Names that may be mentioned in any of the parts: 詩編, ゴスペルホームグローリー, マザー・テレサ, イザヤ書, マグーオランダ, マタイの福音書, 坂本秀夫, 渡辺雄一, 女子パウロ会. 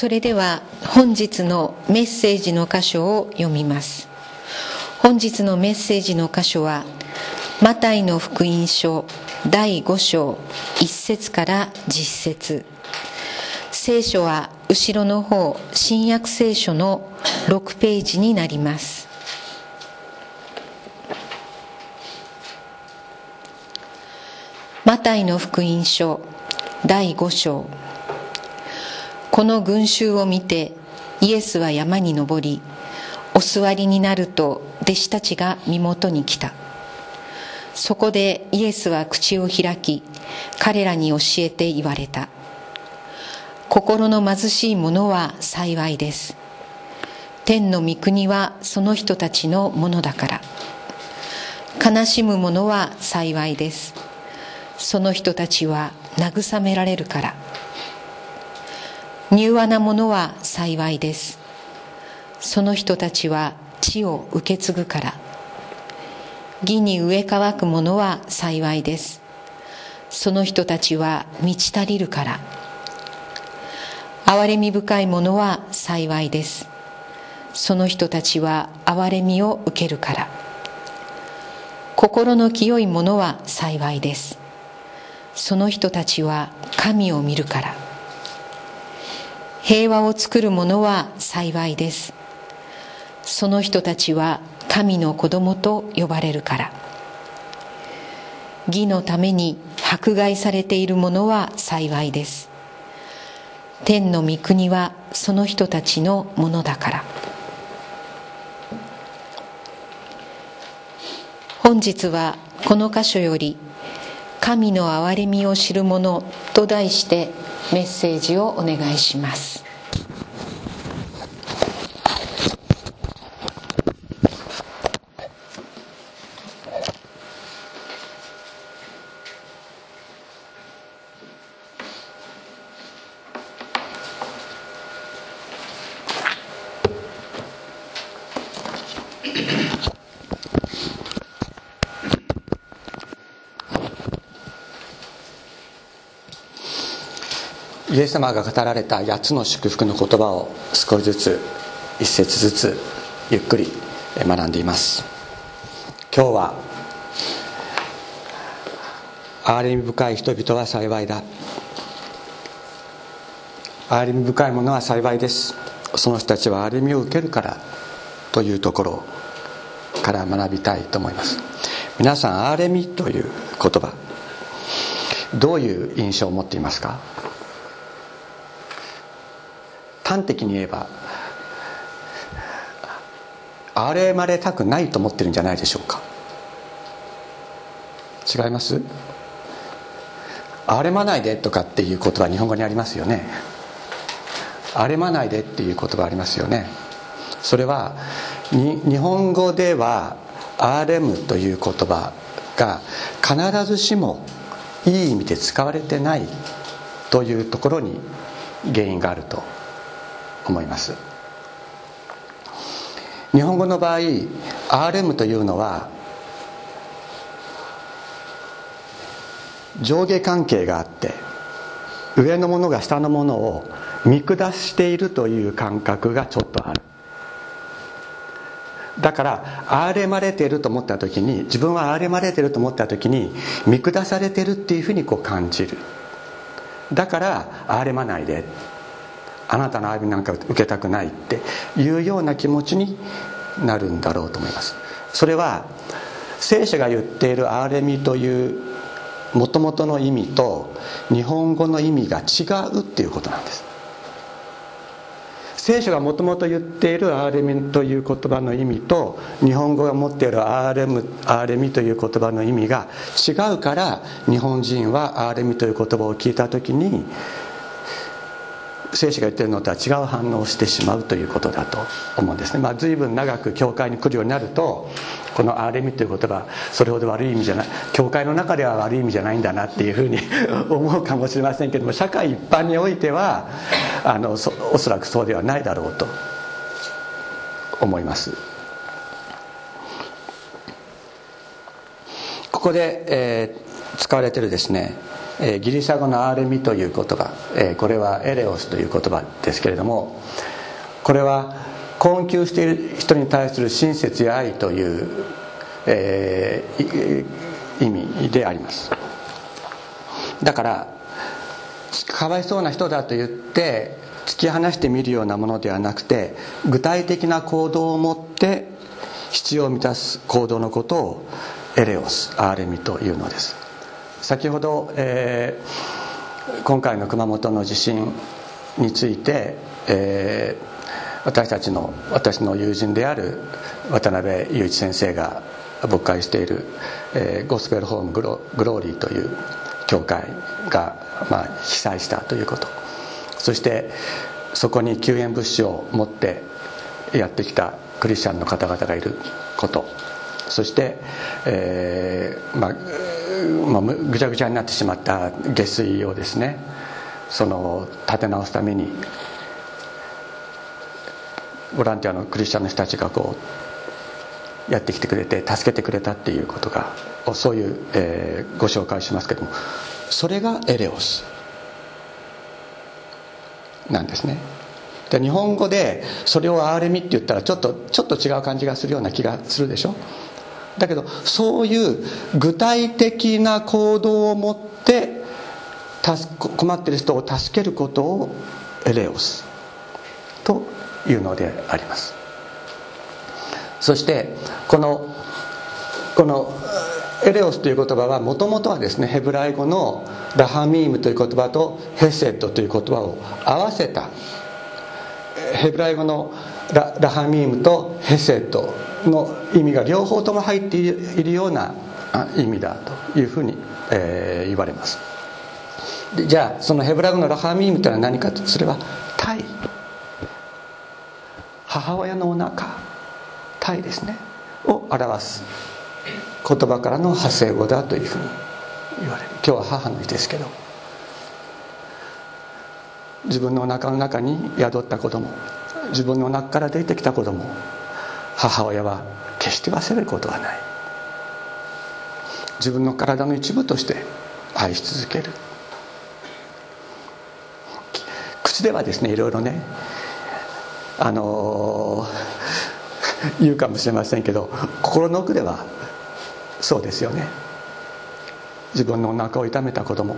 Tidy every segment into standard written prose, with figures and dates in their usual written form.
それでは本日のメッセージの箇所を読みます。本日のメッセージの箇所はマタイの福音書第5章1節から10節。聖書は後ろの方、新約聖書の6ページになります。マタイの福音書第5章。この群衆を見てイエスは山に登り、お座りになると弟子たちが身元に来た。そこでイエスは口を開き、彼らに教えて言われた。心の貧しい者は幸いです。天の御国はその人たちのものだから。悲しむ者は幸いです。その人たちは慰められるから。柔和な者は幸いです。その人たちは地を受け継ぐから。義に植え乾くものは幸いです。その人たちは満ち足りるから。憐れみ深いものは幸いです。その人たちは憐れみを受けるから。心の清いものは幸いです。その人たちは神を見るから。平和を作るものは幸いです。その人たちは神の子供と呼ばれるから。義のために迫害されているものは幸いです。天の御国はその人たちのものだから。本日はこの箇所より神の憐れみを知る者と題してメッセージをお願いします。イエス様が語られた8つの祝福の言葉を少しずつ一節ずつゆっくり学んでいます。今日は憐れみ深い人々は幸いだ、憐れみ深い者は幸いです、その人たちは憐れみを受けるからというところから学びたいと思います。皆さん、憐れみという言葉、どういう印象を持っていますか？端的に言えば、憐れまれたくないと思ってるんじゃないでしょうか。違います？憐れまないでとかっていう言葉、日本語にありますよね。憐れまないでっていう言葉ありますよね。それは日本語では憐れむという言葉が必ずしもいい意味で使われてないというところに原因があると思います。日本語の場合、憐れむというのは上下関係があって、上のものが下のものを見下しているという感覚がちょっとある。だから憐れまれていると思った時に、自分は憐れまれていると思った時に見下されているっていうふうにこう感じる。だから憐れまないで、あなたの憐れみなんか受けたくないっていうような気持ちになるんだろうと思います。それは聖書が言っている憐れみというもともとの意味と日本語の意味が違うっていうことなんです。聖書がもともと言っている憐れみという言葉の意味と日本語が持っている憐れみという言葉の意味が違うから、日本人は憐れみという言葉を聞いたときに聖書が言っているのとは違う反応をしてしまうということだと思うんですね。随分長く教会に来るようになると、この憐れみという言葉、それほど悪い意味じゃない、教会の中では悪い意味じゃないんだなっていうふうに思うかもしれませんけども、社会一般においてはおそらくそうではないだろうと思います。ここで、使われているですねギリシャ語のアーレミという言葉、これはエレオスという言葉ですけれども、これは困窮している人に対する親切や愛という、意味であります。だからかわいそうな人だと言って突き放してみるようなものではなくて、具体的な行動をもって必要を満たす行動のことをエレオス、アーレミというのです。先ほど、今回の熊本の地震について、私の友人である渡辺雄一先生が牧会している、ゴスペルホームグローリーという教会が、被災したということ、そしてそこに救援物資を持ってやってきたクリスチャンの方々がいること、そして、ぐちゃぐちゃになってしまった下水をですね、その立て直すためにボランティアのクリスチャンの人たちがこうやってきてくれて助けてくれたっていうことが、そういう、ご紹介しますけども、それがエレオスなんですね。で、日本語でそれをアーレミって言ったらちょっと違う感じがするような気がするでしょ。だけどそういう具体的な行動を持って困っている人を助けることをエレオスというのであります。そしてこのエレオスという言葉はもともとはですね、ヘブライ語のラハミームという言葉とヘセッドという言葉を合わせた、ヘブライ語のラハミームとヘセッドの意味が両方とも入っているような意味だというふうに、言われます。で、じゃあそのヘブライ語のラハミームというのは何かと、それは胎、母親のお腹、胎ですね、を表す言葉からの派生語だというふうに言われる。今日は母の日ですけど、自分のお腹の中に宿った子供、自分のお腹から出てきた子供、母親は決して忘れることはない、自分の体の一部として愛し続ける。口ではですね、いろいろね、言うかもしれませんけど、心の奥ではそうですよね。自分のお腹を痛めた子供、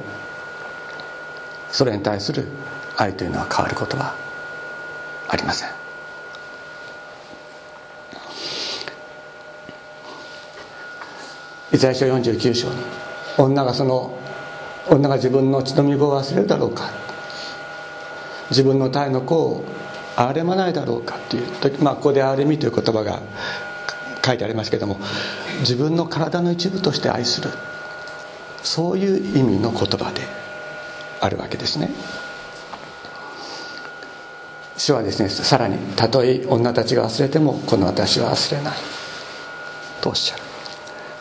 それに対する愛というのは変わることはありません。イザヤ書49章に、女が自分の血のみぶを忘れるだろうか、自分の胎の子を憐れまないだろうかっていう時、ここで憐れみという言葉が書いてありますけども、自分の体の一部として愛する、そういう意味の言葉であるわけですね。主はですね、さらに、たとえ女たちが忘れてもこの私は忘れないとおっしゃる。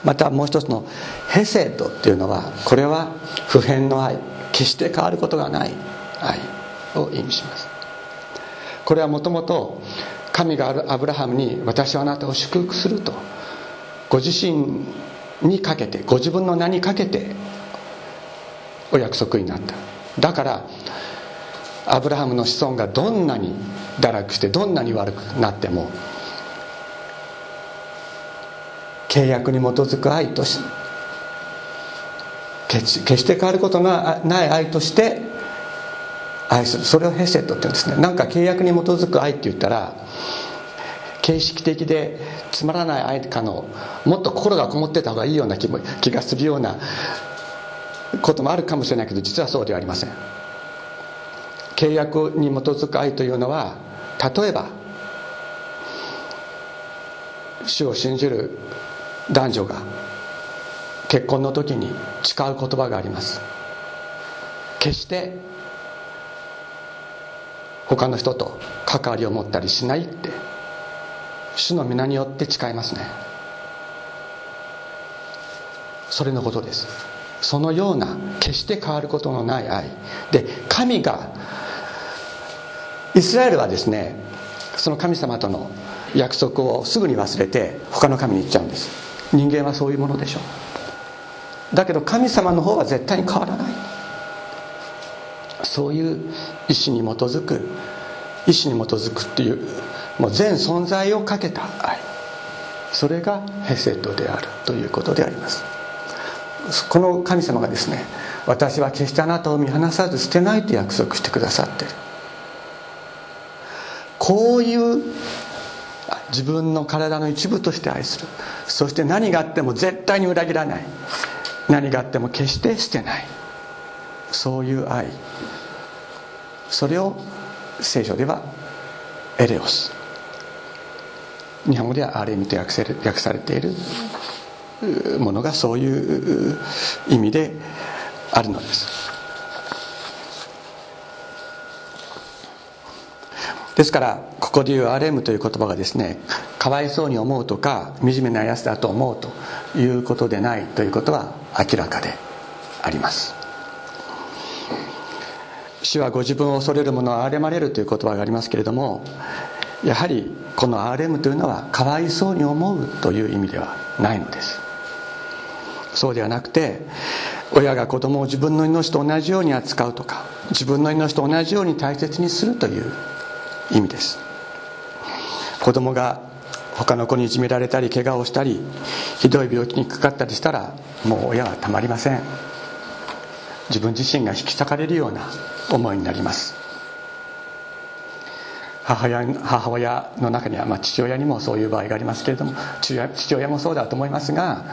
またもう一つのヘセドっていうのは、これは不変の愛、決して変わることがない愛を意味します。これはもともと神がアブラハムに、私はあなたを祝福すると、ご自身にかけて、ご自分の名にかけてお約束になった。だからアブラハムの子孫がどんなに堕落して、どんなに悪くなっても、契約に基づく愛とし、決して変わることのない愛として愛する、それをヘセットって言うんですね。なんか契約に基づく愛って言ったら形式的でつまらない愛かの、もっと心がこもってた方がいいような気がするようなこともあるかもしれないけど、実はそうではありません。契約に基づく愛というのは、例えば主を信じる男女が結婚の時に誓う言葉があります。決して他の人と関わりを持ったりしないって主の皆によって誓いますね。それのことです。そのような決して変わることのない愛で、神が、イスラエルはですね、その神様との約束をすぐに忘れて他の神に行っちゃうんです。人間はそういうものでしょう。だけど神様の方は絶対に変わらない。そういう意志に基づく、意志に基づくっていう、もう全存在をかけた愛、それがヘセッドであるということであります。この神様がですね、私は決してあなたを見放さず捨てないと約束してくださっている。こういう自分の体の一部として愛する、そして何があっても絶対に裏切らない、何があっても決して捨てない、そういう愛、それを聖書ではエレオス、日本語ではアレミと訳されているものがそういう意味であるのです。ですからここでいうアレムという言葉がですね、かわいそうに思うとか惨めなやつだと思うということでないということは明らかであります。主はご自分を恐れる者は憐れまれるという言葉がありますけれども、やはりこの憐れむというのはかわいそうに思うという意味ではないのです。そうではなくて、親が子供を自分の命と同じように扱うとか、自分の命と同じように大切にするという意味です。子供が他の子にいじめられたり怪我をしたりひどい病気にかかったりしたら、もう親はたまりません。自分自身が引き裂かれるような思いになります。母親の中には、父親にもそういう場合がありますけれども、父親もそうだと思いますが、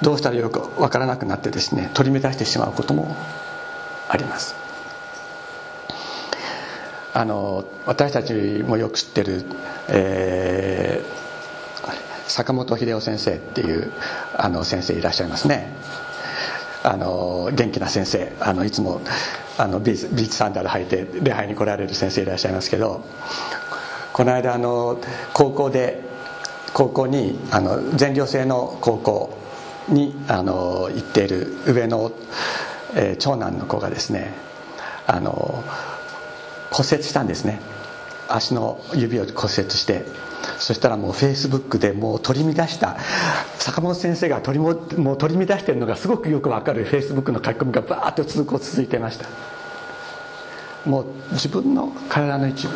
どうしたらよく分からなくなってですね、取り乱してしまうこともあります。私たちもよく知ってる、坂本秀夫先生っていう先生いらっしゃいますね。元気な先生、いつもビーチサンダル履いて礼拝に来られる先生いらっしゃいますけど、この間高校に全寮制の高校に行っている上の、長男の子がですね、骨折したんですね。足の指を骨折して、そしたらもうフェイスブックでもう取り乱した、坂本先生がもう取り乱しているのがすごくよくわかるフェイスブックの書き込みがバーッと続いていました。もう自分の体の一部、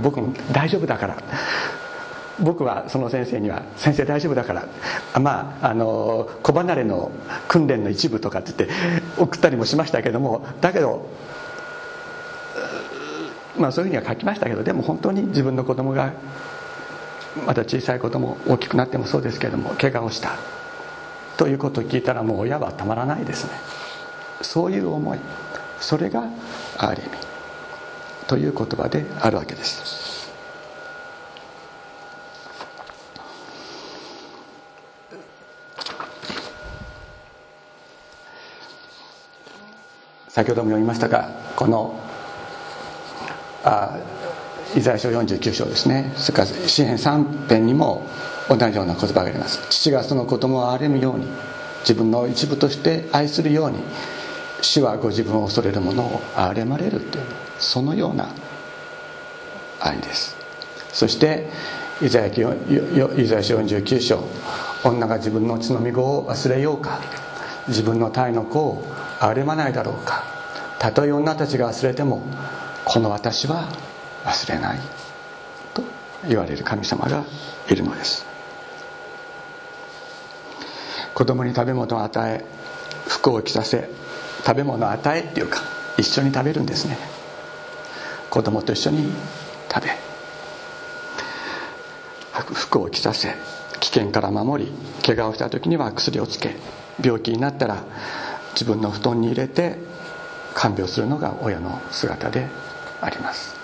僕も大丈夫だから、僕はその先生には先生大丈夫だから、子離れの訓練の一部とかって言って送ったりもしましたけども、だけどそういうふうには書きましたけど、でも本当に自分の子供が、また小さい子供大きくなってもそうですけども、怪我をしたということを聞いたら、もう親はたまらないですね。そういう思い、それがある意味という言葉であるわけです。先ほども読みましたが、このイザヤ書49章ですね、それから詩編3編にも同じような言葉があります。父がその子供を憐れむように、自分の一部として愛するように、主はご自分を恐れる者を憐れまれるという、そのような愛です。そしてイザヤ書49章、女が自分の血のみ子を忘れようか、自分の胎の子を憐れまないだろうか、たとえ女たちが忘れてもこの私は忘れないと言われる神様がいるのです。子供に食べ物を与え、服を着させ、食べ物を与えっていうか、一緒に食べるんですね。子供と一緒に食べ、服を着させ、危険から守り、怪我をした時には薬をつけ、病気になったら自分の布団に入れて看病するのが親の姿であります。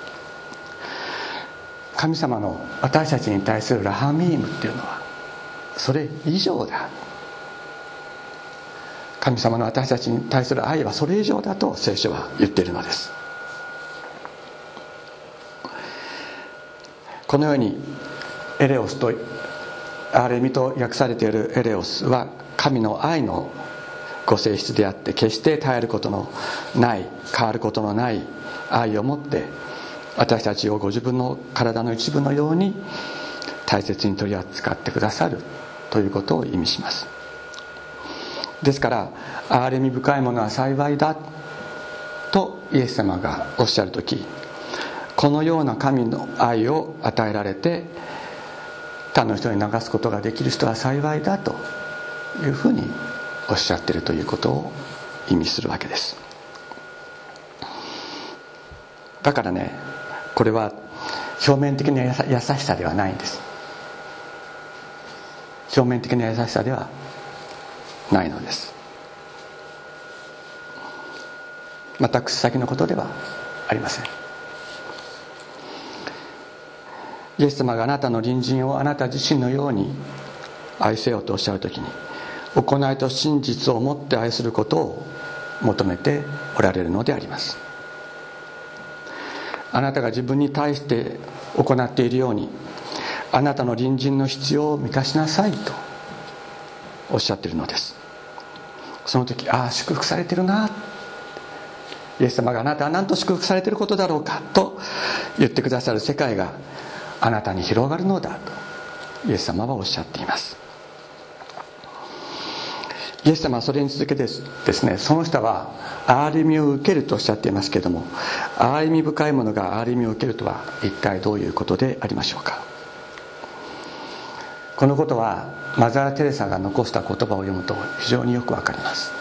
神様の私たちに対するラハミームっていうのはそれ以上だ、神様の私たちに対する愛はそれ以上だと聖書は言っているのです。このようにエレオスとアレミと訳されているエレオスは、神の愛のご性質であって、決して絶えることのない、変わることのない愛を持って、私たちをご自分の体の一部のように大切に取り扱ってくださるということを意味します。ですから憐れみ深いものは幸いだとイエス様がおっしゃるとき、このような神の愛を与えられて他の人に流すことができる人は幸いだというふうにおっしゃっているということを意味するわけです。だからね、これは表面的な優しさではないんです。表面的な優しさではないのです。また口先のことではありません。イエス様があなたの隣人をあなた自身のように愛せよとおっしゃるときに、行いと真実をもって愛することを求めておられるのであります。あなたが自分に対して行っているように、あなたの隣人の必要を満たしなさいとおっしゃっているのです。その時、ああ祝福されてるな、イエス様があなたは何と祝福されていることだろうかと言ってくださる世界があなたに広がるのだとイエス様はおっしゃっています。イエス様はそれに続けてですね、その人は憐れみを受けるとおっしゃっていますけれども、憐れみ深いものが憐れみを受けるとは一体どういうことでありましょうか。このことはマザー・テレサが残した言葉を読むと非常によくわかります。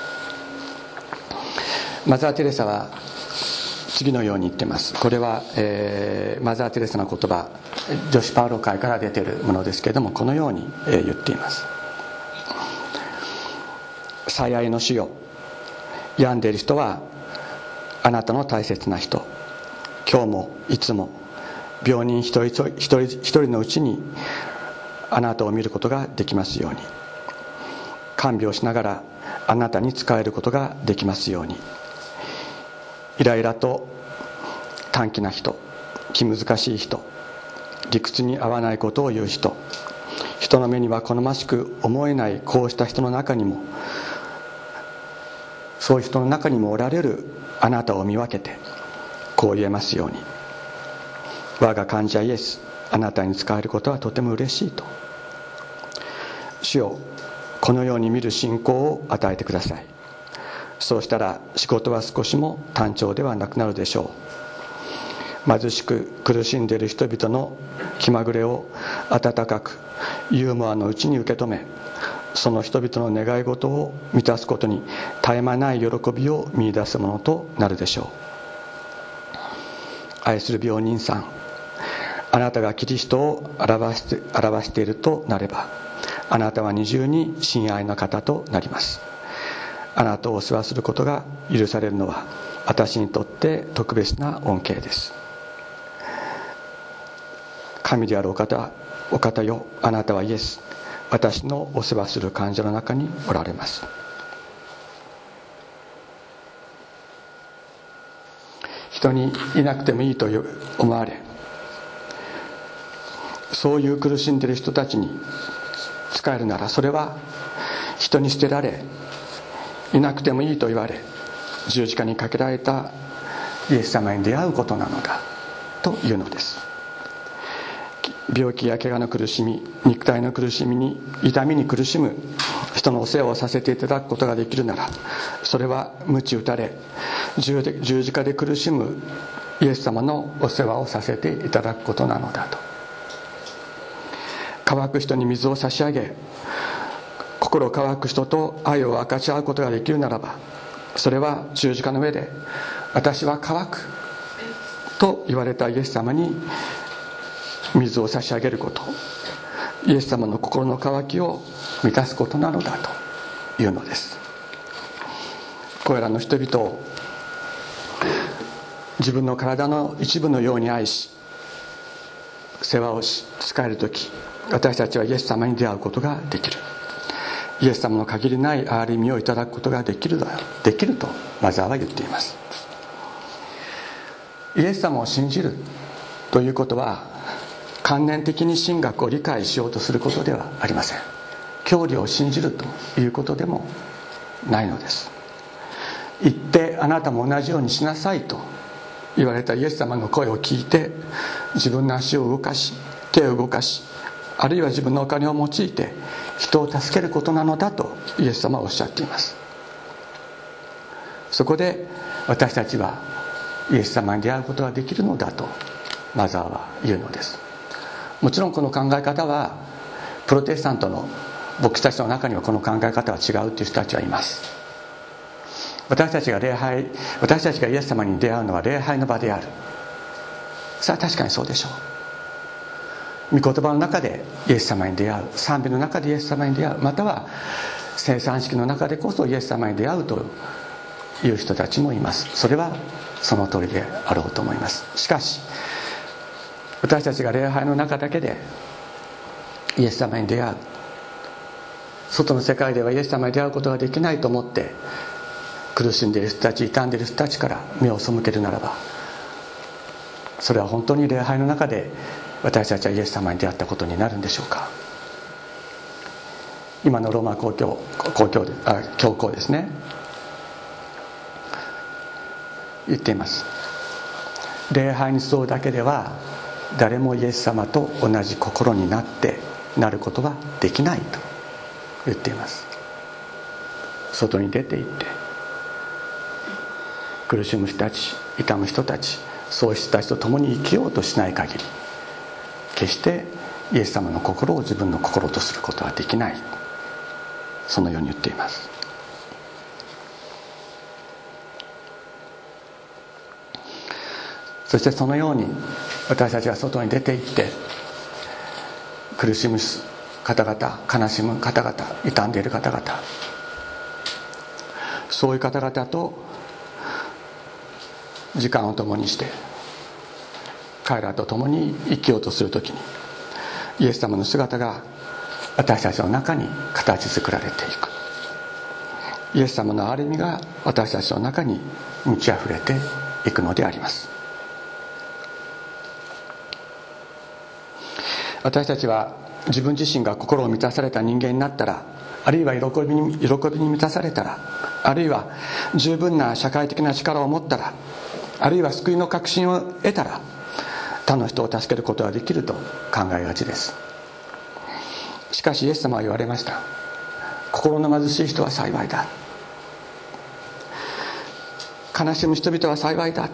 マザー・テレサは次のように言ってます。これは、マザー・テレサの言葉、女子パウロ会から出ているものですけれども、このように、言っています。最愛の主よ、病んでいる人はあなたの大切な人、今日もいつも病人一人のうちにあなたを見ることができますように、看病しながらあなたに仕えることができますように、イライラと短気な人、気難しい人、理屈に合わないことを言う人、人の目には好ましく思えないこうした人の中にも、そういう人の中にもおられるあなたを見分けてこう言えますように、我が患者イエス、あなたに仕えることはとても嬉しいと。主よ、このように見る信仰を与えてください。そうしたら仕事は少しも単調ではなくなるでしょう。貧しく苦しんでいる人々の気まぐれを温かくユーモアのうちに受け止め、その人々の願い事を満たすことに絶え間ない喜びを見出すものとなるでしょう。愛する病人さん、あなたがキリストを表しているとなれば、あなたは二重に親愛な方となります。あなたをお世話することが許されるのは私にとって特別な恩恵です。神であるお方よ、あなたはイエス、私のお世話する患者の中におられます。人にいなくてもいいと思われ、そういう苦しんでいる人たちに仕えるなら、それは人に捨てられ、いなくてもいいと言われ、十字架にかけられたイエス様に出会うことなのだというのです。病気や怪我の苦しみ、肉体の苦しみに、痛みに苦しむ人のお世話をさせていただくことができるなら、それは鞭打たれ十字架で苦しむイエス様のお世話をさせていただくことなのだと。乾く人に水を差し上げ、心を乾く人と愛を分かち合うことができるならば、それは十字架の上で私は乾くと言われたイエス様に水を差し上げること、イエス様の心の渇きを満たすことなのだというのです。これらの人々を自分の体の一部のように愛し、世話をし仕えるとき、私たちはイエス様に出会うことができる。イエス様の限りない憐れみをいただくことができるとマザーは言っています。イエス様を信じるということは観念的に神学を理解しようとすることではありません。教理を信じるということでもないのです。言ってあなたも同じようにしなさいと言われたイエス様の声を聞いて、自分の足を動かし、手を動かし、あるいは自分のお金を用いて人を助けることなのだとイエス様はおっしゃっています。そこで私たちはイエス様に出会うことができるのだとマザーは言うのです。もちろんこの考え方はプロテスタントの牧師たちの中にはこの考え方は違うという人たちはいます。私たちがイエス様に出会うのは礼拝の場である、それは確かにそうでしょう。御言葉の中でイエス様に出会う、賛美の中でイエス様に出会う、または聖餐式の中でこそイエス様に出会うという人たちもいます。それはその通りであろうと思います。しかし私たちが礼拝の中だけでイエス様に出会う、外の世界ではイエス様に出会うことができないと思って苦しんでいる人たち、傷んでいる人たちから目を背けるならば、それは本当に礼拝の中で私たちはイエス様に出会ったことになるんでしょうか。今のローマ教皇ですね、言っています。礼拝に集うだけでは誰もイエス様と同じ心になることはできないと言っています。外に出て行って苦しむ人たち、痛む人たち、そういう人たちと共に生きようとしない限り、決してイエス様の心を自分の心とすることはできない、そのように言っています。そしてそのように私たちが外に出ていって苦しむ方々、悲しむ方々、傷んでいる方々、そういう方々と時間を共にして彼らと共に生きようとするときに、イエス様の姿が私たちの中に形作られていく、イエス様の歩みが私たちの中に満ち溢れていくのであります。私たちは自分自身が心を満たされた人間になったら、あるいは喜びに満たされたら、あるいは十分な社会的な力を持ったら、あるいは救いの確信を得たら、他の人を助けることができると考えがちです。しかしイエス様は言われました。心の貧しい人は幸いだ、悲しむ人々は幸いだ、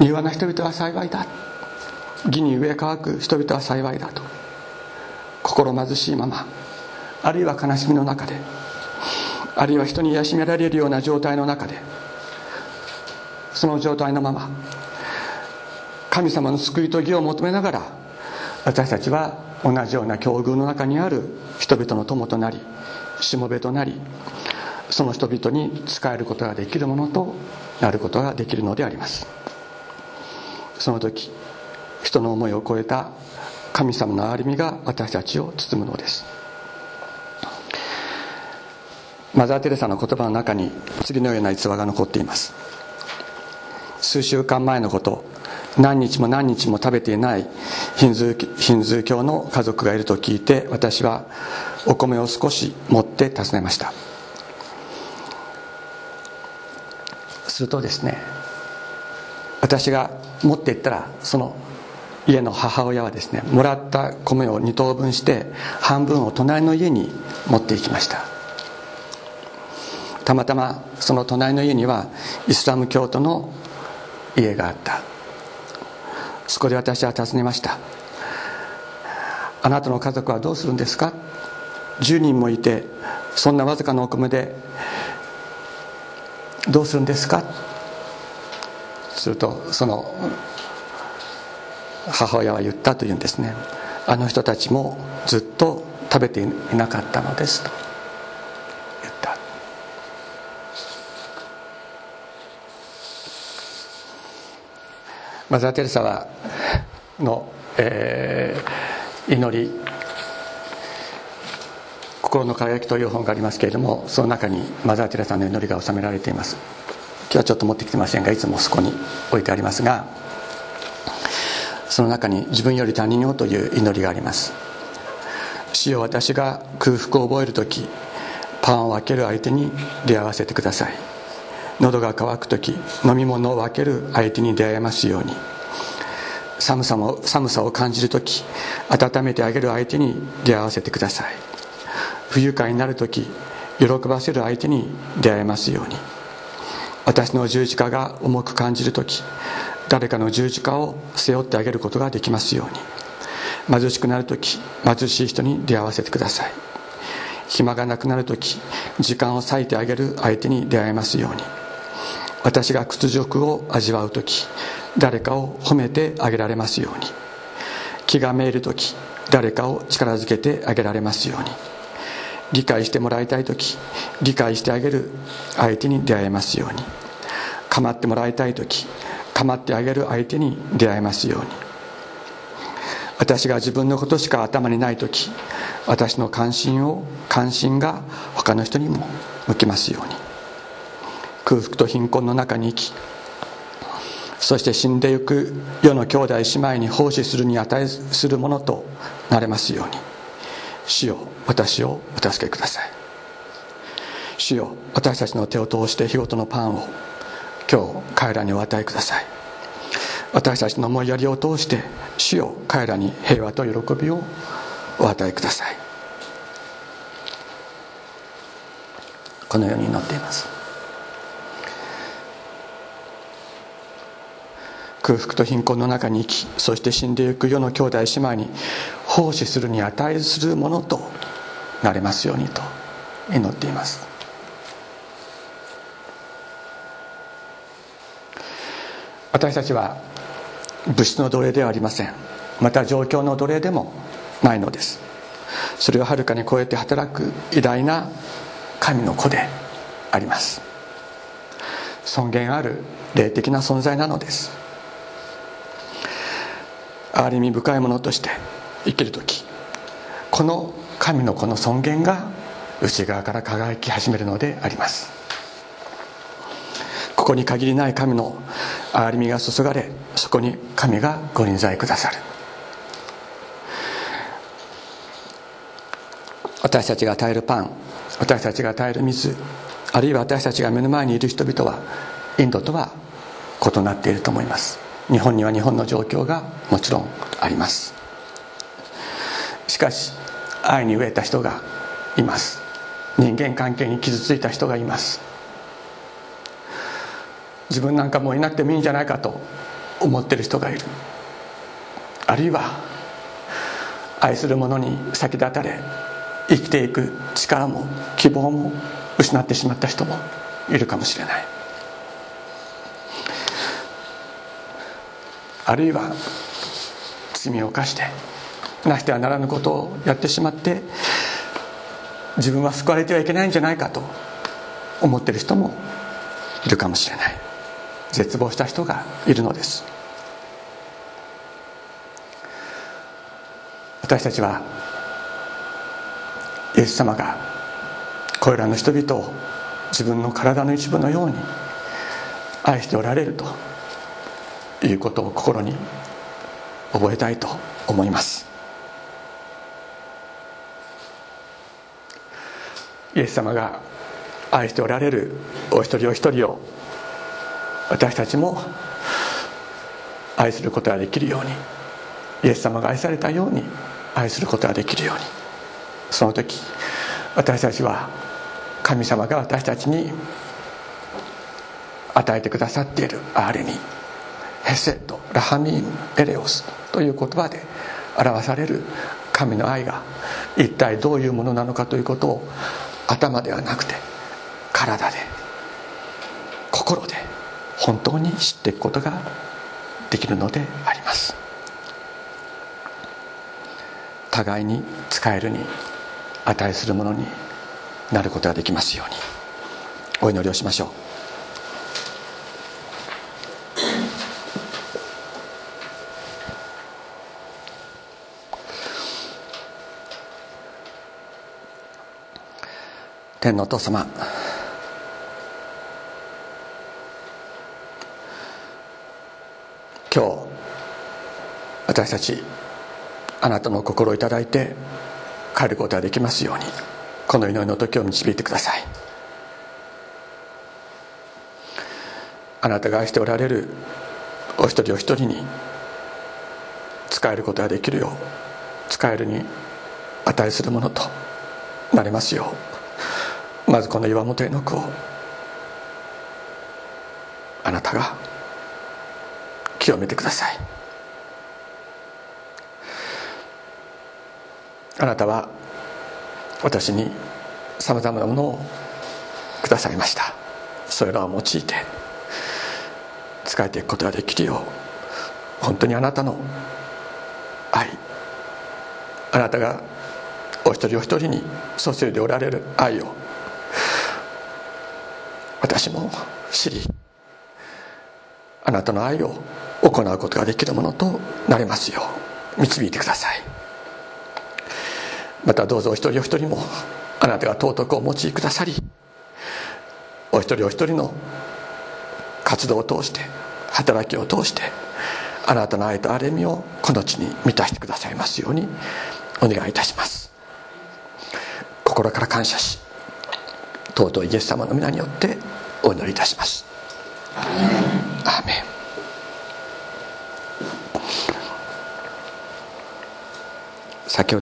柔和な人々は幸いだ、義に飢え渇く人々は幸いだと、心貧しいまま、あるいは悲しみの中で、あるいは人に戒められるような状態の中で、その状態のまま神様の救いと義を求めながら、私たちは同じような境遇の中にある人々の友となり、しもべとなり、その人々に仕えることができるものとなることができるのであります。その時、人の思いを超えた神様の憐れみが私たちを包むのです。マザー・テレサの言葉の中に次のような逸話が残っています。数週間前のこと、何日も何日も食べていないヒンズー教の家族がいると聞いて、私はお米を少し持って訪ねました。するとですね、私が持って行ったら、その家の母親はですね、もらった米を2等分して半分を隣の家に持って行きました。たまたまその隣の家にはイスラム教徒の家があった。そこで私は尋ねました。あなたの家族はどうするんですか？10人もいて、そんなわずかのお米でどうするんですか？するとその母親は言ったというんですね。あの人たちもずっと食べていなかったのですと言った。マザー・テレサの、祈り心の輝きという本がありますけれども、その中にマザー・テレサの祈りが収められています。今日はちょっと持ってきてませんが、いつもそこに置いてありますが、その中に自分より他人をという祈りがあります。主よ、私が空腹を覚えるとき、パンを分ける相手に出会わせてください。喉が渇くとき、飲み物を分ける相手に出会えますように。寒さを感じるとき、温めてあげる相手に出会わせてください。不愉快になるとき、喜ばせる相手に出会えますように。私の十字架が重く感じるとき、誰かの十字架を背負ってあげることができますように。貧しくなるとき、貧しい人に出会わせてください。暇がなくなるとき、時間を割いてあげる相手に出会えますように。私が屈辱を味わうとき、誰かを褒めてあげられますように。気がめいるとき、誰かを力づけてあげられますように。理解してもらいたいとき、理解してあげる相手に出会えますように。構ってもらいたいとき、構ってあげる相手に出会えますように。私が自分のことしか頭にないとき、私の関心が他の人にも向きますように。空腹と貧困の中に生き、そして死んでゆく世の兄弟姉妹に奉仕するに値するものとなれますように。主よ、私をお助けください。主よ、私たちの手を通して日ごとのパンを今日彼らにお与えください。私たちの思いやりを通して、主よ、彼らに平和と喜びをお与えください。このように祈っています。空腹と貧困の中に生き、そして死んでゆく世の兄弟姉妹に奉仕するに値するものとなれますようにと祈っています。私たちは物質の奴隷ではありません。また状況の奴隷でもないのです。それをはるかに超えて働く偉大な神の子であります。尊厳ある霊的な存在なのです。憐れみ深いものとして生きるとき、この神の子の尊厳が内側から輝き始めるのであります。ここに限りない神の憐れみが注がれ、そこに神がご臨在くださる。私たちが与えるパン、私たちが与える水、あるいは私たちが目の前にいる人々は、インドとは異なっていると思います。日本には日本の状況がもちろんあります。しかし愛に飢えた人がいます。人間関係に傷ついた人がいます。自分なんかもういなくてもいいんじゃないかと思っている人がいる。あるいは愛する者に先立たれ、生きていく力も希望も失ってしまった人もいるかもしれない。あるいは罪を犯してなしてはならぬことをやってしまって、自分は救われてはいけないんじゃないかと思っている人もいるかもしれない。絶望した人がいるのです。私たちはイエス様がこれらの人々を自分の体の一部のように愛しておられるということを心に覚えたいと思います。イエス様が愛しておられるお一人お一人を、私たちも愛することができるように、イエス様が愛されたように愛することができるように。その時、私たちは神様が私たちに与えてくださっている憐れみ、ヘセッド、ラハミーム、エレオスという言葉で表される神の愛が一体どういうものなのかということを、頭ではなくて体で心で本当に知っていくことができるのであります。互いに使えるに値するものになることができますようにお祈りをしましょう。天のお父様、今日私たちあなたの心をいただいて帰ることができますように、この祈りの時を導いてください。あなたが愛しておられるお一人お一人に使えることができるよう、使えるに値するものとなれますよう、まずこの岩本絵の句をあなたが清めてください。あなたは私にさまざまなものをくださいました。それらを用いて仕えていくことができるよう、本当にあなたの愛、あなたがお一人お一人に注いでおられる愛を私も知り、あなたの愛を行うことができるものとなりますよう導いてください。またどうぞお一人お一人もあなたが尊くお用いくださり、お一人お一人の活動を通して、働きを通して、あなたの愛と憐れみをこの地に満たしてくださいますようにお願いいたします。心から感謝し、尊いイエス様の皆によってお祈りいたします。アーメン。先ほど